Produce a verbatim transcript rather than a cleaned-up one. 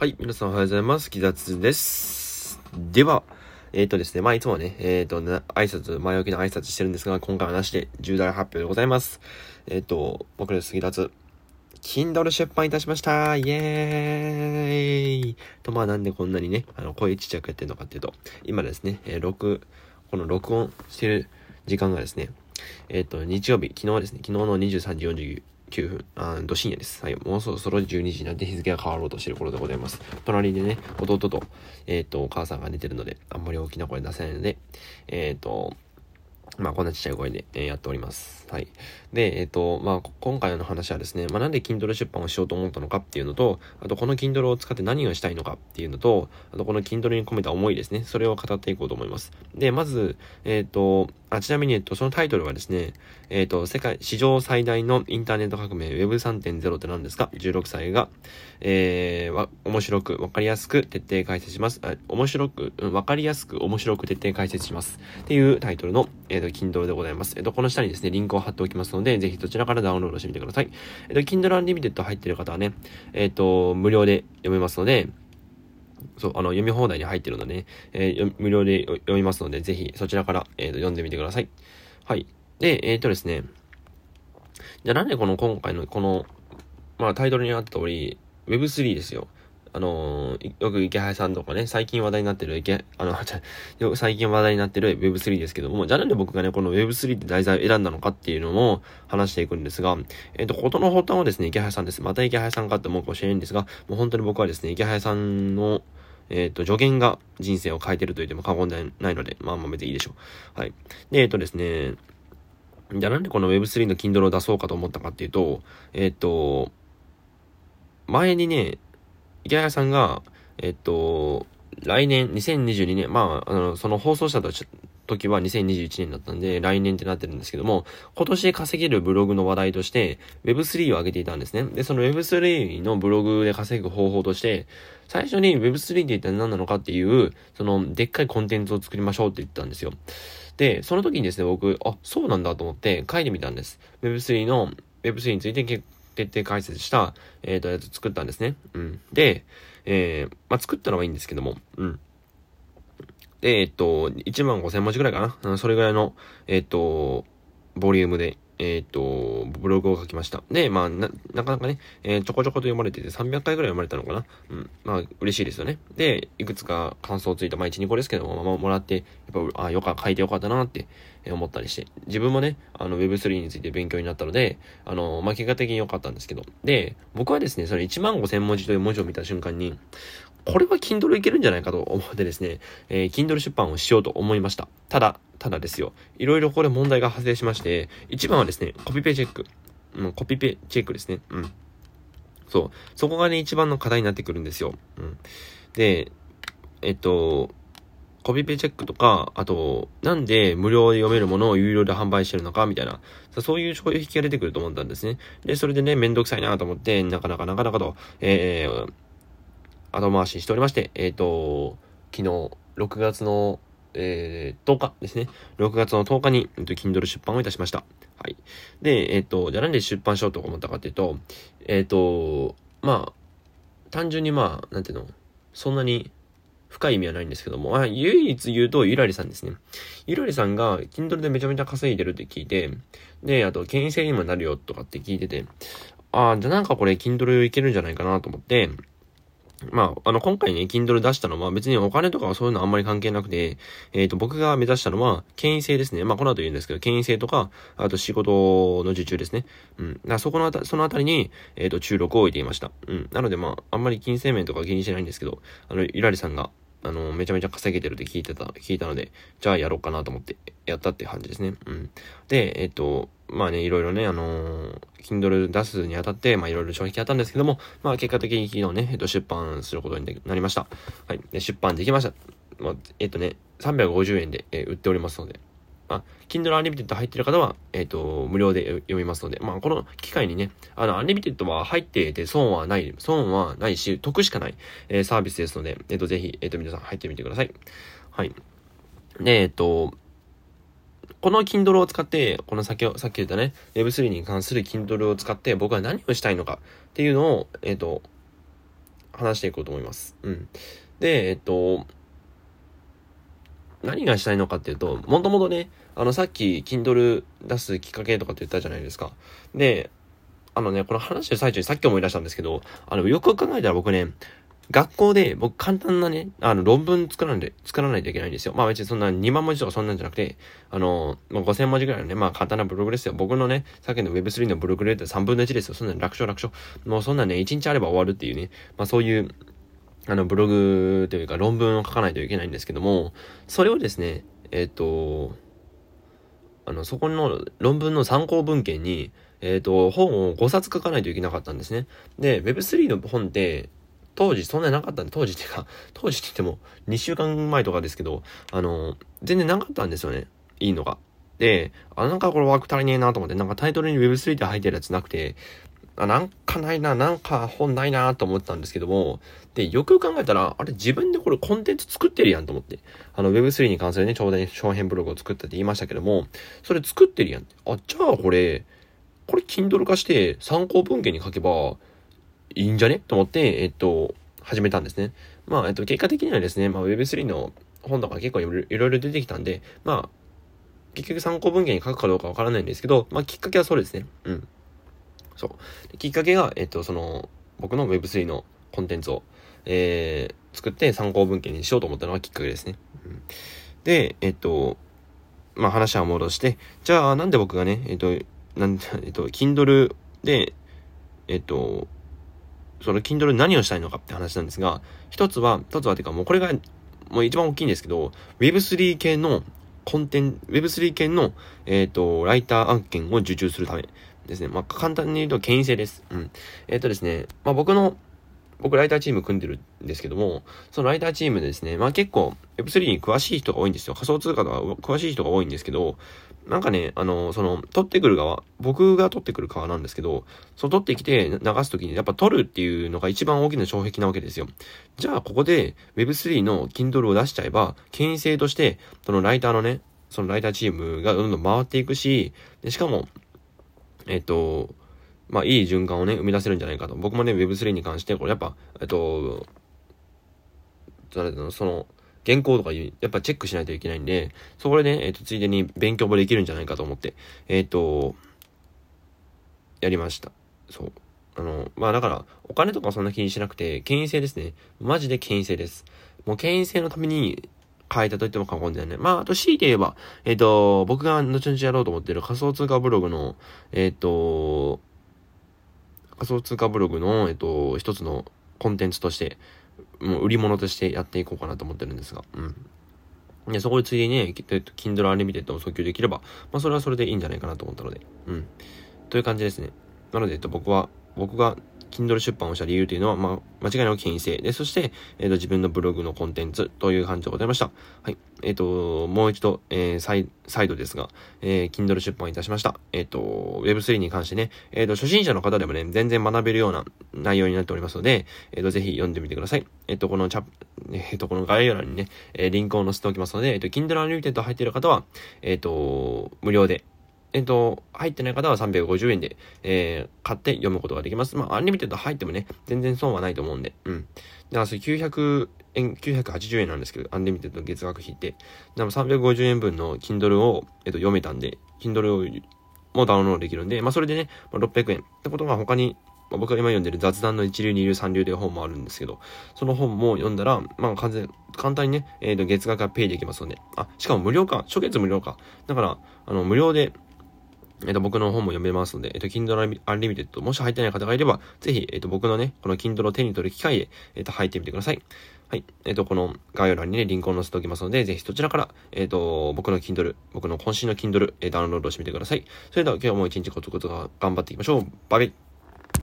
はい、皆さんおはようございます。木立です。では、えっ、ー、とですね、まあいつもはね、えっ、ー、と、挨拶、前置きの挨拶してるんですが、今回はなしで重大発表でございます。えっ、ー、と、僕です、木立。Kindle 出版いたしました。イエーイと、まあなんでこんなにね、あの声ちっちゃくやってるのかっていうと、今ですね、えー、録、この録音してる時間がですね、えっ、ー、と、日曜日、昨日ですね、昨日のにじゅうさんじよんじゅうきゅうふん、あど深夜です。はい、もうそろそろじゅうにじになって日付が変わろうとしている頃でございます。隣でね、弟と、えっ、ー、と、お母さんが寝てるので、あんまり大きな声出せないので、えっ、ー、と、まあ、こんなちっちゃい声で、えー、やっております。はい。で、えっ、ー、と、まあ、今回の話はですね、まあ、なんで Kindle 出版をしようと思ったのかっていうのと、あと、この Kindle を使って何をしたいのかっていうのと、あと、この Kindle に込めた思いですね、それを語っていこうと思います。で、まず、えっ、ー、と、あちなみに、えっと、そのタイトルはですね、えっと、世界、史上最大のインターネット革命 ウェブスリーてんゼロ って何ですか ?じゅうろくさいが、えー、わ、面白く、わかりやすく、徹底解説します。あ、面白く、うん、わかりやすく、面白く、徹底解説します。っていうタイトルの、えっと、Kindle でございます。えっと、この下にですね、リンクを貼っておきますので、ぜひどちらからダウンロードしてみてください。えっと、Kindle Unlimited 入っている方はね、えっと、無料で読めますので、そう、あの、読み放題に入ってるのでね、えー、無料で読みますので、ぜひそちらから、えー、読んでみてください。はい。で、えっとですね。じゃあなんでこの今回のこの、まあタイトルにあった通り、ウェブスリー ですよ。あのー、よく池原さんとかね、最近話題になってる池、あの、よく最近話題になってる ウェブスリー ですけども、じゃあなんで僕がね、この ウェブスリー って題材を選んだのかっていうのも話していくんですが、えっと、ことの発端はですね、池原さんです。また池原さんかって思うかもしれないんですが、もう本当に僕はですね、池原さんの、えっと、助言が人生を変えてると言っても過言ではないので、まあまあ別にいいでしょう。はい。で、えっとですね、じゃあなんでこの ウェブスリー の Kindle を出そうかと思ったかっていうと、えっと、前にね、池谷さんが、えっと、来年、にせんにじゅうにねん、まあ、あの、その放送した時はにせんにじゅういちねんだったんで、来年ってなってるんですけども、今年稼げるブログの話題として、ウェブスリー を挙げていたんですね。で、その ウェブスリー のブログで稼ぐ方法として、最初に ウェブスリー って一体何なのかっていう、その、でっかいコンテンツを作りましょうって言ったんですよ。で、その時にですね、僕、あ、そうなんだと思って書いてみたんです。ウェブスリー の、ウェブスリー について結構、徹底解説した、えっと、やつ作ったんですね。うん。で、えー、まあ、作ったのはいいんですけども、うん。で、えっと、いちまんごせんもじぐらいかな。それぐらいの、えっと、ボリュームで、えっと、ブログを書きました。で、まあ、な、なかなかね、えー、ちょこちょこと読まれててさんびゃっかいぐらい読まれたのかな。うん。まあ、嬉しいですよね。で、いくつか感想をついた、まあ、いち、にこですけども、まあ、もらって、やっぱ、あ、よか、書いてよかったなって思ったりして、自分もね、あの、ウェブスリー について勉強になったので、あの、まあ、結果的に良かったんですけど。で、僕はですね、そのいちまんごせんもじという文字を見た瞬間に、これは Kindle いけるんじゃないかと思ってですね、えー、Kindle 出版をしようと思いました。ただ、ただですよ。いろいろこれ問題が発生しまして、一番はですね、コピペチェック。うん、コピペチェックですね。うん。そう。そこがね、一番の課題になってくるんですよ。うん。で、えっと、コピペチェックとか、あと、なんで無料で読めるものを有料で販売してるのか、みたいな。そういう商品が出てくると思ったんですね。で、それでね、めんどくさいなと思って、なかなかなかなかと、えー、後回ししておりまして、えっと、昨日、ろくがつの、えー、とおかですね。ろくがつのとおかに、えっと、Kindle 出版をいたしました。はい。で、えっと、じゃあなんで出版しようと思ったかっていうと、えっと、まあ、単純にまあ、なんていうの、そんなに深い意味はないんですけども、まあ、唯一言うと、ゆらりさんですね。ゆらりさんが Kindle でめちゃめちゃ稼いでるって聞いて、で、あと、権威性にもなるよとかって聞いてて、ああ、じゃあなんかこれ Kindle いけるんじゃないかなと思って、まあ、あの、今回ね、Kindle 出したのは別にお金とかはそういうのあんまり関係なくて、えっと、僕が目指したのは、権威性ですね。まあ、この後言うんですけど、権威性とか、あと仕事の受注ですね。うん。だからそこのあたり、そのあたりに、えっと、注力を置いていました。うん。なので、まあ、あんまり金銭面とか気にしてないんですけど、あの、ゆらりさんが、あの、めちゃめちゃ稼げてるって聞いてた、聞いたので、じゃあやろうかなと思って、やったって感じですね。うん。で、えっと、まあね、いろいろね、あのー、Kindle 出すにあたって、まあいろいろ消費期あったんですけども、まあ結果的に昨日ね、えっと、出版することになりました。はい。で、出版できました。まあ、えっとね、さんびゃくごじゅうえんで、えー、売っておりますので。まあ、Kindle Unlimited 入ってる方は、えっと、無料で読みますので、まあこの機会にね、あの、Unlimited は入ってて損はない、損はないし、得しかない、えー、サービスですので、えっと、ぜひ、えっと、皆さん入ってみてください。はい。で、えっと、この Kindle を使って、この先を、さっき言ったね、ウェブスリー に関する Kindle を使って僕は何をしたいのかっていうのを、えっと、話していこうと思います。うん。で、えっと、何がしたいのかっていうと、もともとね、あの、さっき Kindle 出すきっかけとかって言ったじゃないですか。で、あのね、この話してる最中にさっき思い出したんですけど、あの、よく考えたら僕ね、学校で僕簡単なね、あの、論文作らんで、作らないといけないんですよ。まあ別にそんなにまん文字とかそんなんじゃなくて、あの、ごせんもじぐらいのね、まあ簡単なブログですよ。僕のね、さっきの ウェブスリー のブログでさんぶんのいちですよ。そんな楽勝楽勝。もうそんなね、いちにちあれば終わるっていうね、まあそういう、あの、ブログというか論文を書かないといけないんですけども、それをですね、えっと、あの、そこの論文の参考文献に、えっと、本をごさつ書かないといけなかったんですね。で、ウェブスリー の本って、当時そんなになかったんで、当時っていうか、当時って言ってもにしゅうかんまえとかですけど、あの、全然なかったんですよね、いいのが。で、あ、なんかこれワーク足りねえなと思って、なんかタイトルに ウェブスリー って入ってるやつなくて、あ、なんかないな、なんか本ないなと思ったんですけども、で、よく考えたら、あれ自分でこれコンテンツ作ってるやんと思って、あの ウェブスリー に関するね、ちょうどね、長編ブログを作ったって言いましたけども、それ作ってるやん。あ、じゃあこれ、これ Kindle 化して参考文献に書けば、いいんじゃねと思って、えっと、始めたんですね。まあ、えっと、結果的にはですね、まあ、ウェブスリー の本とか結構いろいろ出てきたんで、まあ、結局参考文献に書くかどうかわからないんですけど、まあ、きっかけはそれですね。うん。そう。きっかけが、えっと、その、僕の ウェブスリー のコンテンツを、えー、作って参考文献にしようと思ったのがきっかけですね。うん、で、えっと、まあ、話は戻して、じゃあ、なんで僕がね、えっと、なん、えっと、Kindle で、えっと、その Kindle 何をしたいのかって話なんですが、一つは、一つはっていうか、もうこれが、もう一番大きいんですけど、ウェブスリー 系のコンテンツ、ウェブスリー 系の、えっと、ライター案件を受注するためですね。まあ、簡単に言うと、権威性です。うん。えっとですね、まあ、僕の、僕ライターチーム組んでるんですけども、そのライターチームでですね、まあ、結構 ウェブスリー に詳しい人が多いんですよ。仮想通貨とか詳しい人が多いんですけど、なんかね、あの、その、取ってくる側、僕が取ってくる側なんですけど、その取ってきて流すときに、やっぱ取るっていうのが一番大きな障壁なわけですよ。じゃあ、ここで ウェブスリー の Kindle を出しちゃえば、権威性として、そのライターのね、そのライターチームがどんどん回っていくし、でしかも、えっと、まあ、いい循環をね、生み出せるんじゃないかと。僕もね、ウェブスリー に関して、これやっぱ、えっと、その、原稿とかやっぱチェックしないといけないんで、そこでね、えっと、ついでに勉強もできるんじゃないかと思って、えっと、やりました。そう。あの、まあ、だから、お金とかそんな気にしなくて、権威性ですね。マジで権威性です。もう権威性のために、変えたと言っても過言ではない。まあ、あと強いて言えば、えっと、僕が後々やろうと思ってる仮想通貨ブログの、えっと、仮想通貨ブログの、えっと、一つのコンテンツとして、もう売り物としてやっていこうかなと思ってるんですが、うん。で、そこでついでにね、Kindle Unlimited を訴求できれば、まあ、それはそれでいいんじゃないかなと思ったので、うん。という感じですね。なので、えっと、僕は、僕が Kindle 出版をした理由というのは、まあ、間違いなく権威性で、そして、えっと、自分のブログのコンテンツという感じでございました。はい。えっと、もう一度、えー、再、再度ですが、えー、Kindle 出版いたしました。えっと、ウェブスリー に関してね、えっと、初心者の方でもね、全然学べるような内容になっておりますので、えっと、ぜひ読んでみてください。えっと、このチャプ、えっと、この概要欄にね、えー、リンクを載せておきますので、えっと、Kindle Unlimited 入っている方は、えっと、無料で、えっと、入ってない方はさんびゃくごじゅうえんで、えー、買って読むことができます。まあ、アンリミテッド入ってもね、全然損はないと思うんで、うん。だから、それきゅうひゃくえん、きゅうひゃくはちじゅうえんなんですけど、アンリミテッドの月額費って。でもさんびゃくごじゅうえんぶんの Kindle を、えっと、読めたんで、Kindle もダウンロードできるんで、まあ、それでね、まあ、ろっぴゃくえん。ってことが他に、まあ、僕が今読んでる雑談の一流、二流、三流という本もあるんですけど、その本も読んだら、まあ、完全、簡単にね、えっと、月額がペイできますので、あ、しかも無料か、初月無料か。だから、あの、無料で、えっと、僕の本も読めますので、えっと、Kindle Unlimited、もし入ってない方がいれば、ぜひ、えっと、僕のね、この Kindle を手に取る機会で、えっと、入ってみてください。はい。えっと、この概要欄にね、リンクを載せておきますので、ぜひそちらから、えっと、僕の Kindle、僕の渾身の Kindle、えー、ダウンロードしてみてください。それでは、今日も一日コツコツ頑張っていきましょう。バイバイ。